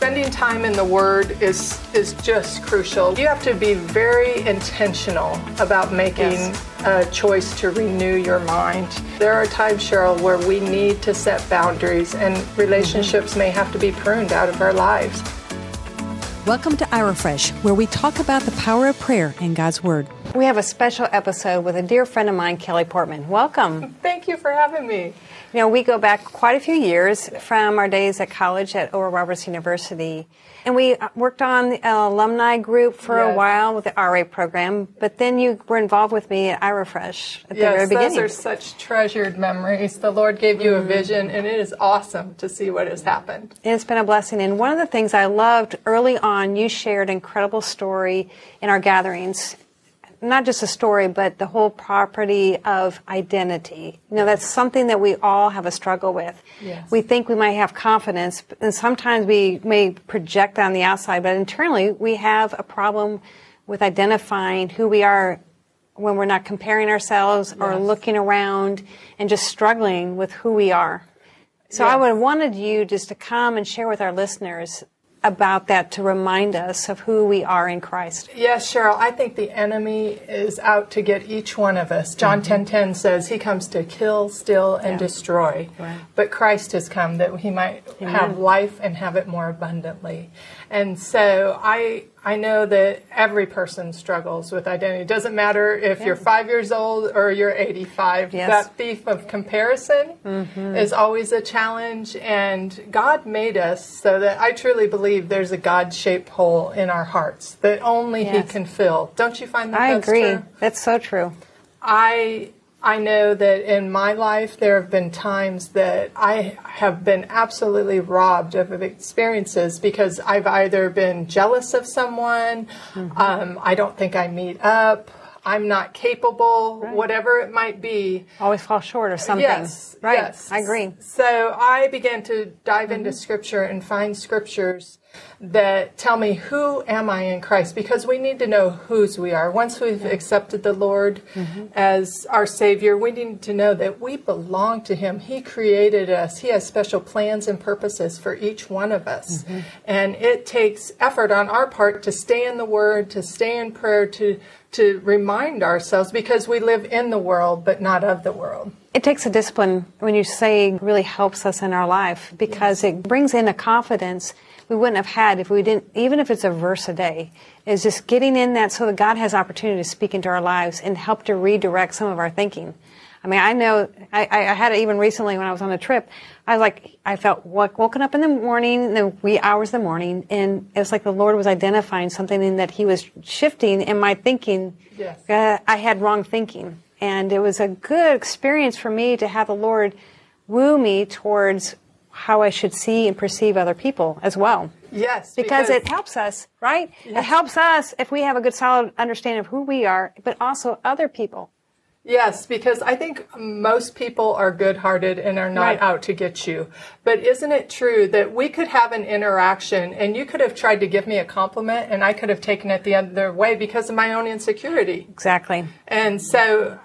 spending time in the Word is just crucial. You have to be very intentional about making a choice to renew your mind. There are times, Cheryl, where we need to set boundaries, and relationships may have to be pruned out of our lives. Welcome to iRefresh, where we talk about the power of prayer and God's Word. We have a special episode with a dear friend of mine, Kelli Portman. Welcome. Thank you for having me. You know, we go back quite a few years from our days at college at Oral Roberts University. And we worked on an alumni group for a while with the RA program, but then you were involved with me at iRefresh at the very beginning. Yes, those are such treasured memories. The Lord gave you a vision, and it is awesome to see what has happened. And it's been a blessing. And one of the things I loved early on, you shared an incredible story in our gatherings. Not just a story, but the whole property of identity. You know, that's something that we all have a struggle with. Yes. We think we might have confidence, and sometimes we may project on the outside, but internally we have a problem with identifying who we are when we're not comparing ourselves or looking around and just struggling with who we are. So I would have wanted you just to come and share with our listeners about that, to remind us of who we are in Christ. Yes, Cheryl, I think the enemy is out to get each one of us. John 10:10 says he comes to kill, steal, and destroy. Right. But Christ has come that he might have life and have it more abundantly. And so I know that every person struggles with identity. It doesn't matter if you're 5 years old or you're 85. Yes. That thief of comparison is always a challenge. And God made us so that I truly believe there's a God-shaped hole in our hearts that only He can fill. Don't you find that that's true? I agree. That's so true. I know that in my life there have been times that I have been absolutely robbed of experiences because I've either been jealous of someone, I don't think I meet up, I'm not capable, whatever it might be. Always fall short of something. Yes, right. Yes. I agree. So I began to dive into Scripture and find Scriptures that tell me, who am I in Christ? Because we need to know whose we are. Once we've accepted the Lord as our Savior, we need to know that we belong to Him. He created us. He has special plans and purposes for each one of us. And it takes effort on our part to stay in the Word, to stay in prayer, to remind ourselves, because we live in the world, but not of the world. It takes a discipline, when you say, really helps us in our life, because it brings in a confidence we wouldn't have had if we didn't, even if it's a verse a day, is just getting in that so that God has opportunity to speak into our lives and help to redirect some of our thinking. I mean, I know, I had it even recently when I was on a trip. I was like, I felt woken up in the morning, in the wee hours of the morning, and it was like the Lord was identifying something in that He was shifting in my thinking. Yes. I had wrong thinking. And it was a good experience for me to have the Lord woo me towards how I should see and perceive other people as well. Yes. Because it helps us, right? Yes. It helps us if we have a good, solid understanding of who we are, but also other people. Yes, because I think most people are good-hearted and are not out to get you. But isn't it true that we could have an interaction, and you could have tried to give me a compliment, and I could have taken it the other way because of my own insecurity? Exactly. And so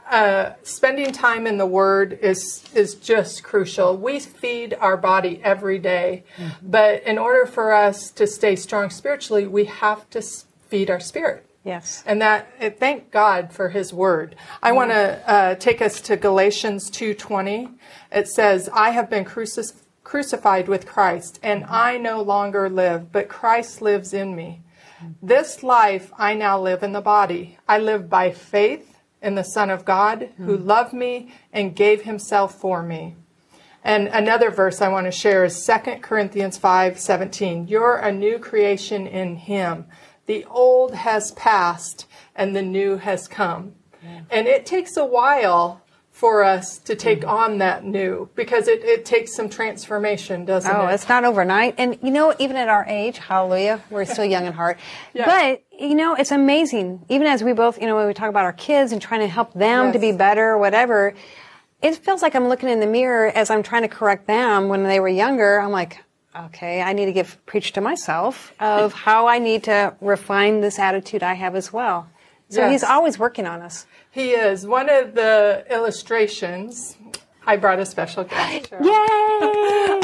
spending time in the Word is just crucial. We feed our body every day. But in order for us to stay strong spiritually, we have to feed our spirit. Yes. And that, thank God for His Word. I want to take us to Galatians 2:20. It says, I have been crucified with Christ, and I no longer live, but Christ lives in me. This life I now live in the body. I live by faith in the Son of God, who loved me and gave Himself for me. And another verse I want to share is 2 Corinthians 5:17. You're a new creation in Him. The old has passed and the new has come. Yeah. And it takes a while for us to take on that new, because it takes some transformation, doesn't it? Oh, it's not overnight. And, you know, even at our age, hallelujah, we're still young in heart. But, you know, it's amazing. Even as we both, you know, when we talk about our kids and trying to help them to be better or whatever, it feels like I'm looking in the mirror as I'm trying to correct them when they were younger. I'm like, okay, I need to preach to myself of how I need to refine this attitude I have as well. So He's always working on us. He is. One of the illustrations, I brought a special guest. Yay!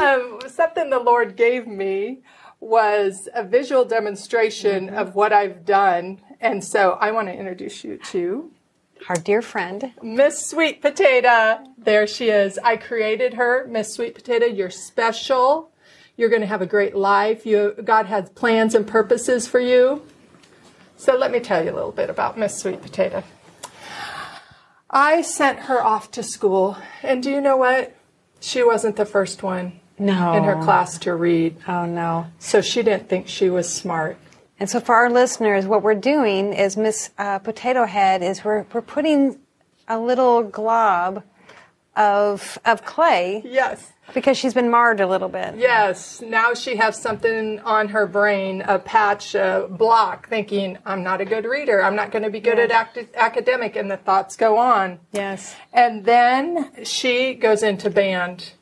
Something the Lord gave me was a visual demonstration of what I've done. And so I want to introduce you to our dear friend, Miss Sweet Potato. There she is. I created her. Miss Sweet Potato, you're special. You're going to have a great life. God has plans and purposes for you. So let me tell you a little bit about Miss Sweet Potato. I sent her off to school, and do you know what? She wasn't the first one in her class to read. Oh, no. So she didn't think she was smart. And so for our listeners, what we're doing is Miss Potato Head is we're putting a little glob of clay. Yes. Because she's been marred a little bit. Yes. Now she has something on her brain, a patch, a block, thinking, I'm not a good reader. I'm not going to be good at academic. And the thoughts go on. Yes. And then she goes into band.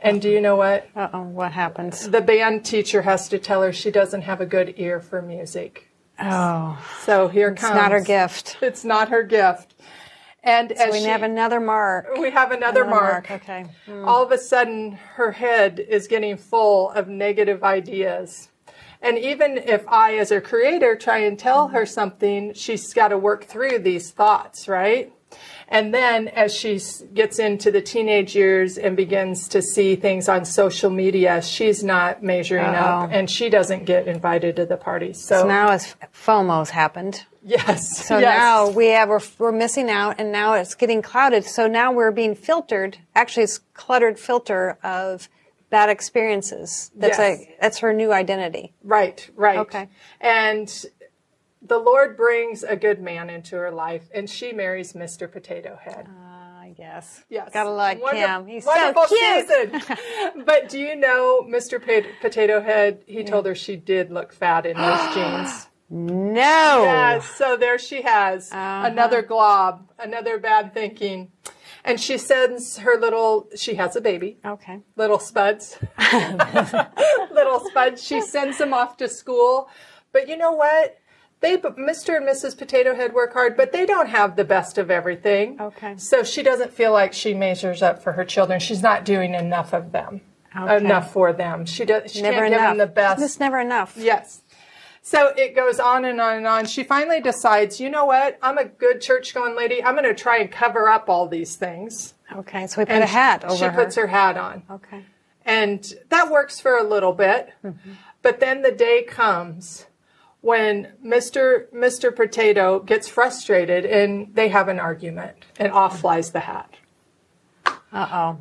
And do you know what? Uh-oh. What happens? The band teacher has to tell her she doesn't have a good ear for music. Oh. So here comes. It's not her gift. It's not her gift. And so we have another mark. We have another mark. Okay. Mm. All of a sudden, her head is getting full of negative ideas. And even if I, as her creator, try and tell her something, she's got to work through these thoughts, right? And then as she gets into the teenage years and begins to see things on social media, she's not measuring up, and she doesn't get invited to the party. So now as FOMO's happened. Yes. So now we're missing out, and now it's getting clouded. So now we're being filtered. Actually, it's cluttered filter of bad experiences. That's that's her new identity. Right, right. Okay. And the Lord brings a good man into her life, and she marries Mr. Potato Head. Yes. Yes. Gotta like him. He's so cute. But do you know Mr. Potato Head, he told her she did look fat in those jeans. No. Yes. So there she has another glob, another bad thinking. And she sends her little, she has a baby. Okay. Little Spuds. Little Spuds. She sends them off to school. But you know what? Mr. and Mrs. Potato Head work hard, but they don't have the best of everything. Okay. So she doesn't feel like she measures up for her children. She's not doing enough of them. Okay. Enough for them. She never can't give them the best. It's never enough. Yes. So it goes on and on and on. She finally decides, you know what? I'm a good church-going lady. I'm going to try and cover up all these things. Okay, so we put a hat over her. She puts her hat on. Okay. And that works for a little bit. Mm-hmm. But then the day comes when Mr. Potato gets frustrated and they have an argument, and off flies the hat. Uh-oh.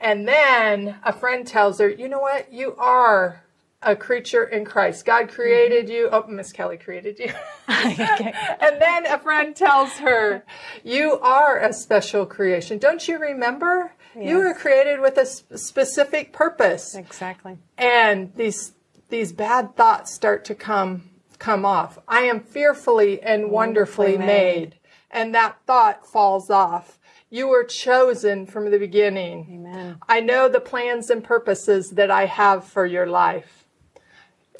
And then a friend tells her, you know what? You are a creature in Christ. God created you. Oh, Miss Kelly created you. And then a friend tells her, you are a special creation. Don't you remember? Yes. You were created with a specific purpose. Exactly. And these bad thoughts start to come off. I am fearfully and wonderfully made. And that thought falls off. You were chosen from the beginning. Amen. I know the plans and purposes that I have for your life.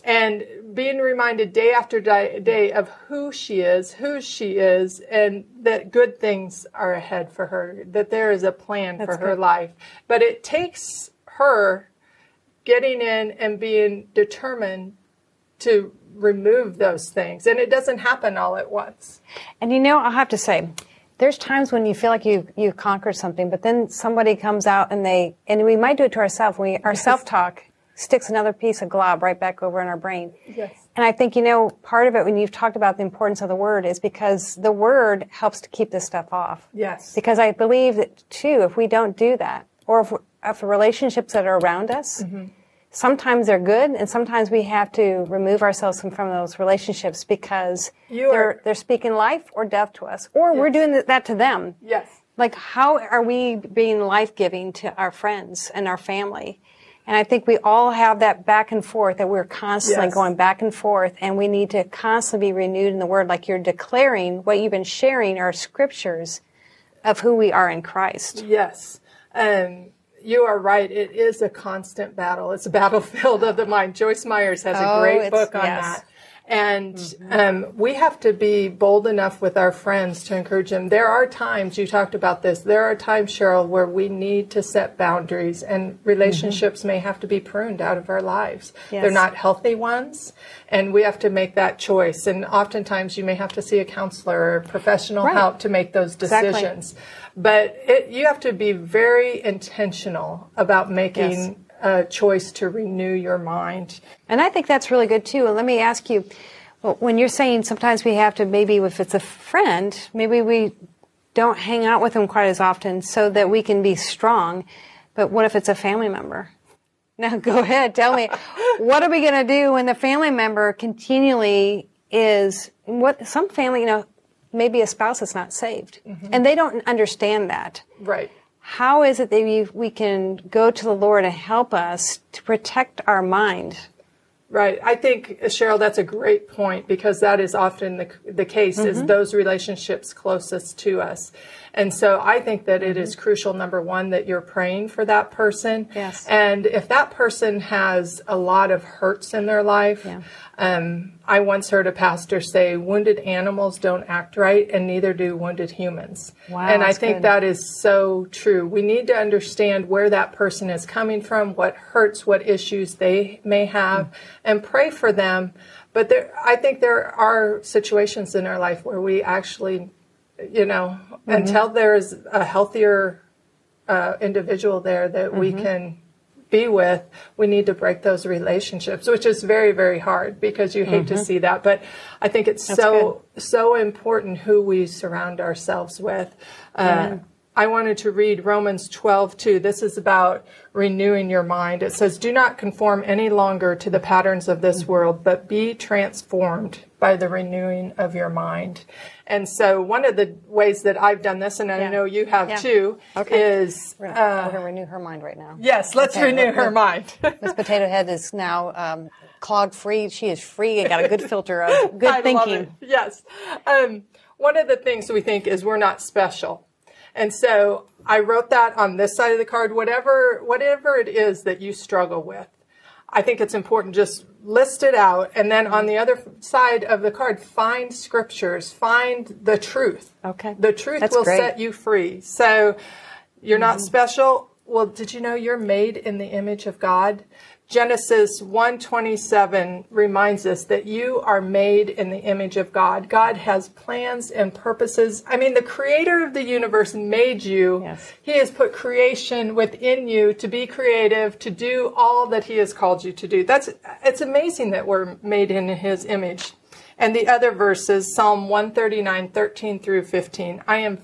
And being reminded day after day of who she is, and that good things are ahead for her, that there is a plan for her life. But it takes her getting in and being determined to remove those things. And it doesn't happen all at once. And you know, I'll have to say, there's times when you feel like you've conquered something, but then somebody comes out and we might do it to ourselves. Our self-talk sticks another piece of glob right back over in our brain. Yes. And I think, you know, part of it when you've talked about the importance of the Word is because the Word helps to keep this stuff off. Yes. Because I believe that, too, if we don't do that, or if the relationships that are around us, sometimes they're good, and sometimes we have to remove ourselves from those relationships because they're speaking life or death to us, or we're doing that to them. Yes. Like, how are we being life-giving to our friends and our family? And I think we all have that back and forth, that we're constantly going back and forth, and we need to constantly be renewed in the Word, like you're declaring what you've been sharing are scriptures of who we are in Christ. Yes. You are right. It is a constant battle. It's a battlefield of the mind. Joyce Myers has a great book on that. And we have to be bold enough with our friends to encourage them. There are times, you talked about this, there are times, Cheryl, where we need to set boundaries, and relationships may have to be pruned out of our lives. Yes. They're not healthy ones, and we have to make that choice. And oftentimes you may have to see a counselor or professional help to make those decisions. Exactly. But you have to be very intentional about making a choice to renew your mind. And I think that's really good, too. And let me ask you, when you're saying sometimes we have to, maybe if it's a friend, maybe we don't hang out with them quite as often so that we can be strong. But what if it's a family member? Now, go ahead. Tell me, what are we going to do when the family member continually is, what some family, you know, maybe a spouse is not saved, and they don't understand that. Right. How is it that we can go to the Lord and help us to protect our mind? Right. I think, Cheryl, that's a great point, because that is often the case, is those relationships closest to us. And so I think that it is crucial, number one, that you're praying for that person. Yes. And if that person has a lot of hurts in their life, I once heard a pastor say, wounded animals don't act right, and neither do wounded humans. Wow, and I think that is so true. We need to understand where that person is coming from, what hurts, what issues they may have, and pray for them. But I think there are situations in our life where we actually, you know, until there's a healthier individual there that we can be with, we need to break those relationships, which is very, very hard, because you hate to see that. But I think it's so important who we surround ourselves with. I wanted to read Romans 12:2. This is about renewing your mind. It says, do not conform any longer to the patterns of this world, but be transformed by the renewing of your mind. And so one of the ways that I've done this, and I know you have too, is... we're going to renew her mind right now. Yes, let's renew her mind. Miss Potato Head is now clog-free. She is free and got a good filter of good thinking. Love it. Yes. One of the things we think is we're not special. And so I wrote that on this side of the card, whatever it is that you struggle with. I think it's important, just list it out. And then on the other side of the card, find scriptures, find the truth. Okay. The truth will set you free. So you're not special. Well, did you know you're made in the image of God? Genesis 1:27 reminds us that you are made in the image of God. God has plans and purposes. I mean, the creator of the universe made you. Yes. He has put creation within you to be creative, to do all that he has called you to do. It's amazing that we're made in his image. And the other verses, Psalm 139:13-15. I am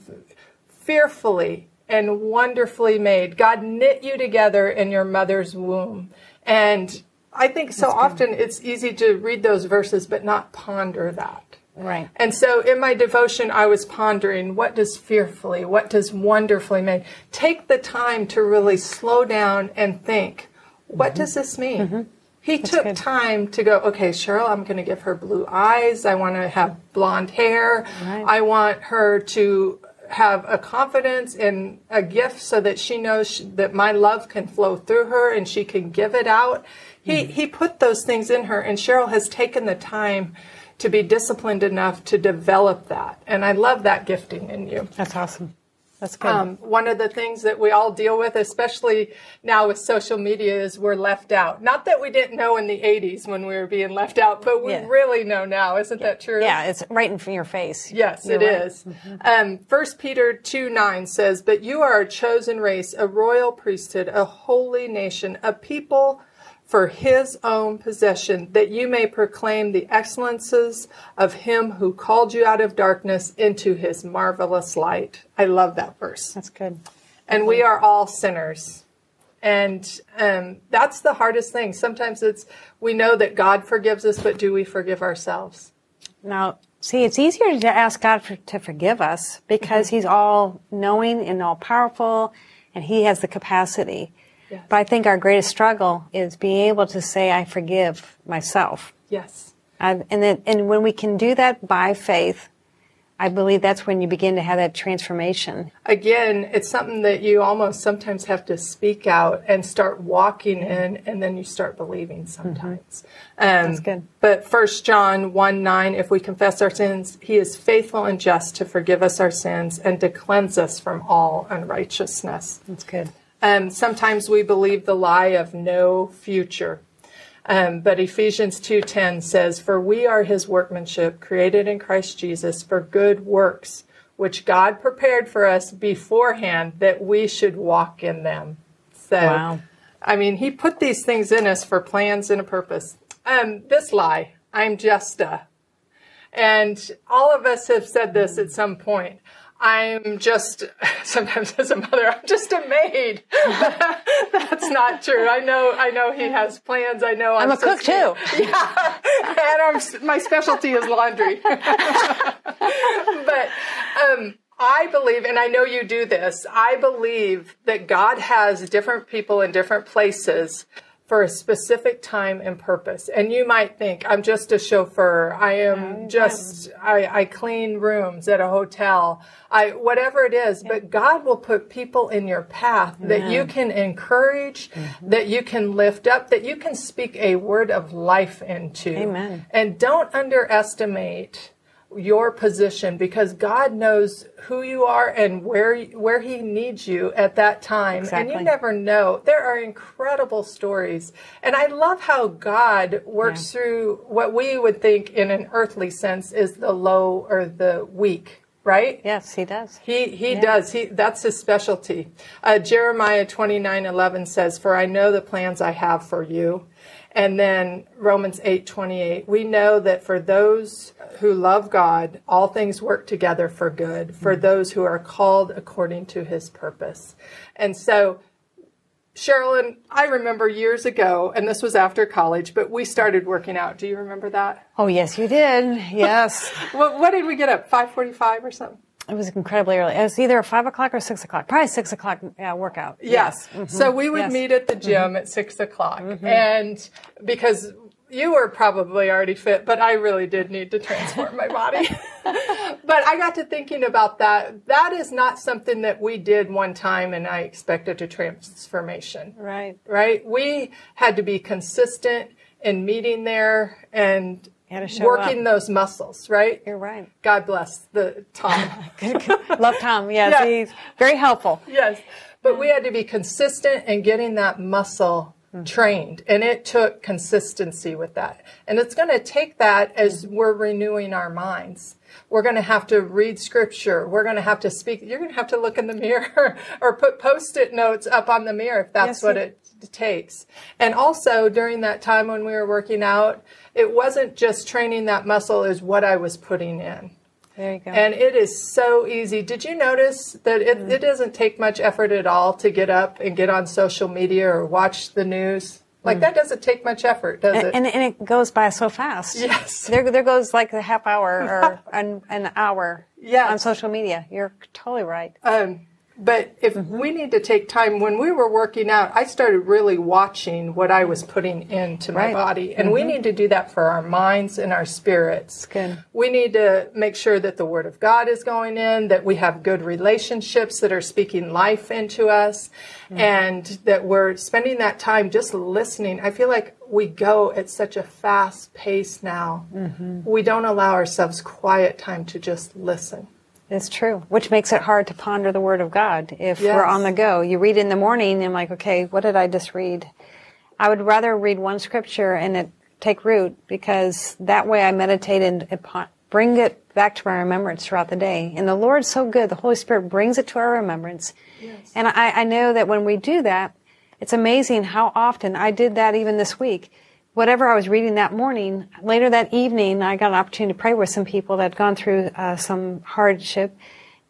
fearfully and wonderfully made. God knit you together in your mother's womb. And I think so often it's easy to read those verses but not ponder that. Right. And so in my devotion, I was pondering, what does fearfully, what does wonderfully mean? Take the time to really slow down and think, what does this mean? He took time to go, okay, Cheryl, I'm going to give her blue eyes. I want to have blonde hair. Right. I want her to have a confidence and a gift so that she knows that my love can flow through her and she can give it out. He put those things in her, and Cheryl has taken the time to be disciplined enough to develop that. And I love that gifting in you. That's awesome. That's good. One of the things that we all deal with, especially now with social media, is we're left out. Not that we didn't know in the 80s when we were being left out, but we really know now. Isn't that true? Yeah, it's right in your face. Yes, it is. 1 Peter 2:9 says, but you are a chosen race, a royal priesthood, a holy nation, a people for his own possession, that you may proclaim the excellences of him who called you out of darkness into his marvelous light. I love that verse. That's good. And we are all sinners. And that's the hardest thing. Sometimes we know that God forgives us, but do we forgive ourselves? Now, see, it's easier to ask God to forgive us because he's all-knowing and all-powerful, and he has the capacity. Yes. But I think our greatest struggle is being able to say, I forgive myself. Yes. And when we can do that by faith, I believe that's when you begin to have that transformation. Again, it's something that you almost sometimes have to speak out and start walking in, and then you start believing sometimes. Mm-hmm. That's good. But 1 John 1:9, if we confess our sins, he is faithful and just to forgive us our sins and to cleanse us from all unrighteousness. That's good. Sometimes we believe the lie of no future. But Ephesians 2:10 says, for we are his workmanship, created in Christ Jesus for good works, which God prepared for us beforehand that we should walk in them. So, wow. I mean, he put these things in us for plans and a purpose. This lie, I'm just a, and all of us have said this at some point. I'm just, sometimes as a mother, I'm just a maid. That's not true. I know he has plans. I know I'm a cook too. Yeah. And my specialty is laundry. But I believe, and I know you do this, I believe that God has different people in different places for a specific time and purpose. And you might think, I'm just a chauffeur. I clean rooms at a hotel. Whatever it is, but God will put people in your path that you can encourage, that you can lift up, that you can speak a word of life into. Amen. And don't underestimate your position, because God knows who you are and where he needs you at that time. Exactly. And you never know. There are incredible stories. And I love how God works through what we would think in an earthly sense is the low or the weak, right? Yes, he does. He does. That's his specialty. Jeremiah 29:11 says, for I know the plans I have for you. And then Romans 8:28, we know that for those who love God, all things work together for good, for those who are called according to his purpose. And so, Sherilyn, I remember years ago, and this was after college, but we started working out. Do you remember that? Oh, yes, you did. Yes. Well, what did we get up, 5:45 or something? It was incredibly early. It was either 5 o'clock or 6 o'clock. Probably 6 o'clock workout. Yes. Mm-hmm. So we would meet at the gym at 6 o'clock, and because you were probably already fit, but I really did need to transform my body. But I got to thinking about that. That is not something that we did one time and I expected a transformation. Right. Right. We had to be consistent in meeting there and working up those muscles, right? You're right. God bless the Tom. Love Tom. Yes, he's very helpful. Yes, but we had to be consistent in getting that muscle trained, and it took consistency with that. And it's going to take that as we're renewing our minds. We're going to have to read scripture. We're going to have to speak. You're going to have to look in the mirror or put Post-it notes up on the mirror if that's what it takes. And also during that time when we were working out, it wasn't just training that muscle, is what I was putting in. There you go. And it is so easy. Did you notice that it doesn't take much effort at all to get up and get on social media or watch the news? Like that doesn't take much effort, does it? And it goes by so fast. Yes. There goes like a half hour or an hour on social media. You're totally right. But if we need to take time, when we were working out, I started really watching what I was putting into my body. And we need to do that for our minds and our spirits. Good. We need to make sure that the Word of God is going in, that we have good relationships that are speaking life into us, and that we're spending that time just listening. I feel like we go at such a fast pace now. We don't allow ourselves quiet time to just listen. It's true, which makes it hard to ponder the Word of God if we're on the go. You read in the morning, and I'm like, okay, what did I just read? I would rather read one scripture and it take root, because that way I meditate and bring it back to my remembrance throughout the day. And the Lord's so good. The Holy Spirit brings it to our remembrance. Yes. And I know that when we do that, it's amazing how often I did that even this week. Whatever I was reading that morning, later that evening, I got an opportunity to pray with some people that had gone through some hardship.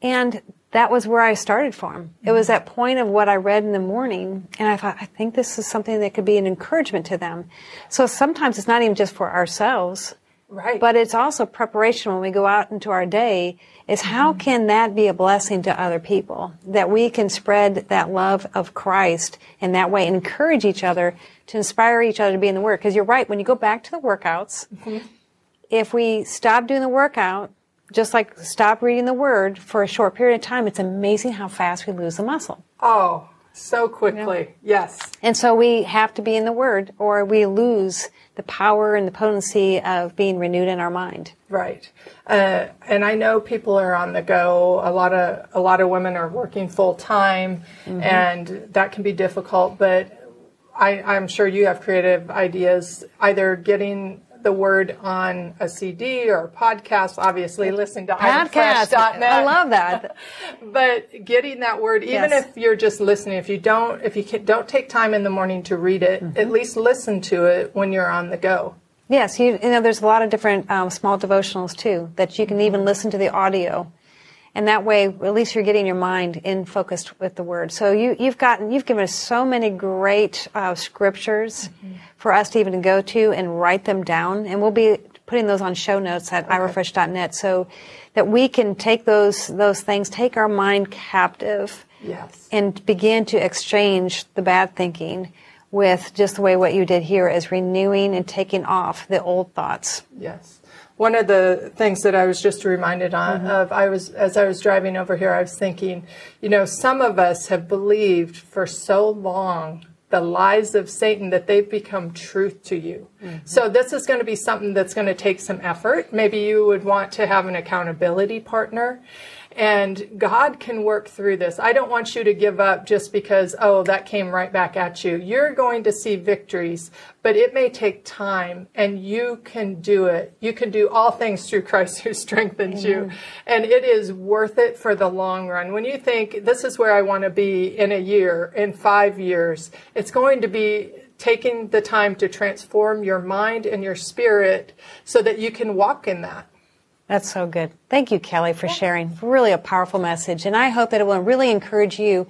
And that was where I started for them. It was that point of what I read in the morning. And I thought, I think this is something that could be an encouragement to them. So sometimes it's not even just for ourselves. Right. But it's also preparation when we go out into our day, is how can that be a blessing to other people? That we can spread that love of Christ in that way, and encourage each other, to inspire each other to be in the Word. Because you're right, when you go back to the workouts, if we stop doing the workout, just like stop reading the word for a short period of time, it's amazing how fast we lose the muscle. Oh, so quickly. You know? Yes. And so we have to be in the word or we lose the power and the potency of being renewed in our mind. Right. And I know people are on the go. A lot of women are working full time, mm-hmm. and that can be difficult, but I'm sure you have creative ideas, either getting the word on a CD or a podcast, obviously listen to iRefresh.net. I love that. But getting that word, even yes. if you're just listening, if you don't take time in the morning to read it, mm-hmm. at least listen to it when you're on the go. Yes. You know, there's a lot of different small devotionals too, that you can even listen to the audio. And that way, at least you're getting your mind in focused with the word. So you've given us so many great scriptures mm-hmm. for us to even go to and write them down. And we'll be putting those on show notes at iRefresh.net so that we can take those things, take our mind captive, yes. and begin to exchange the bad thinking with just the way what you did here is renewing and taking off the old thoughts. Yes. One of the things that I was just reminded on, mm-hmm. of, as I was driving over here, I was thinking, you know, some of us have believed for so long the lies of Satan that they've become truth to you. Mm-hmm. So this is going to be something that's going to take some effort. Maybe you would want to have an accountability partner. And God can work through this. I don't want you to give up just because, oh, that came right back at you. You're going to see victories, but it may take time, and you can do it. You can do all things through Christ who strengthens Amen. You. And it is worth it for the long run. When you think, this is where I want to be in a year, in 5 years, it's going to be taking the time to transform your mind and your spirit so that you can walk in that. That's so good. Thank you, Kelli, for sharing. Really a powerful message. And I hope that it will really encourage you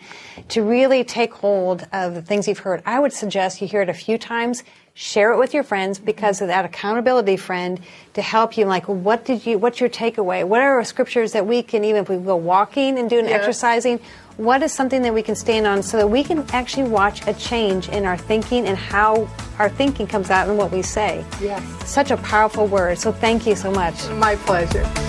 to really take hold of the things you've heard. I would suggest you hear it a few times, share it with your friends because of that accountability friend to help you. Like, what's your takeaway? What are scriptures that we can, even if we go walking and doing yeah. exercising, what is something that we can stand on so that we can actually watch a change in our thinking and how our thinking comes out in what we say? Yes. Such a powerful word. So thank you so much. My pleasure.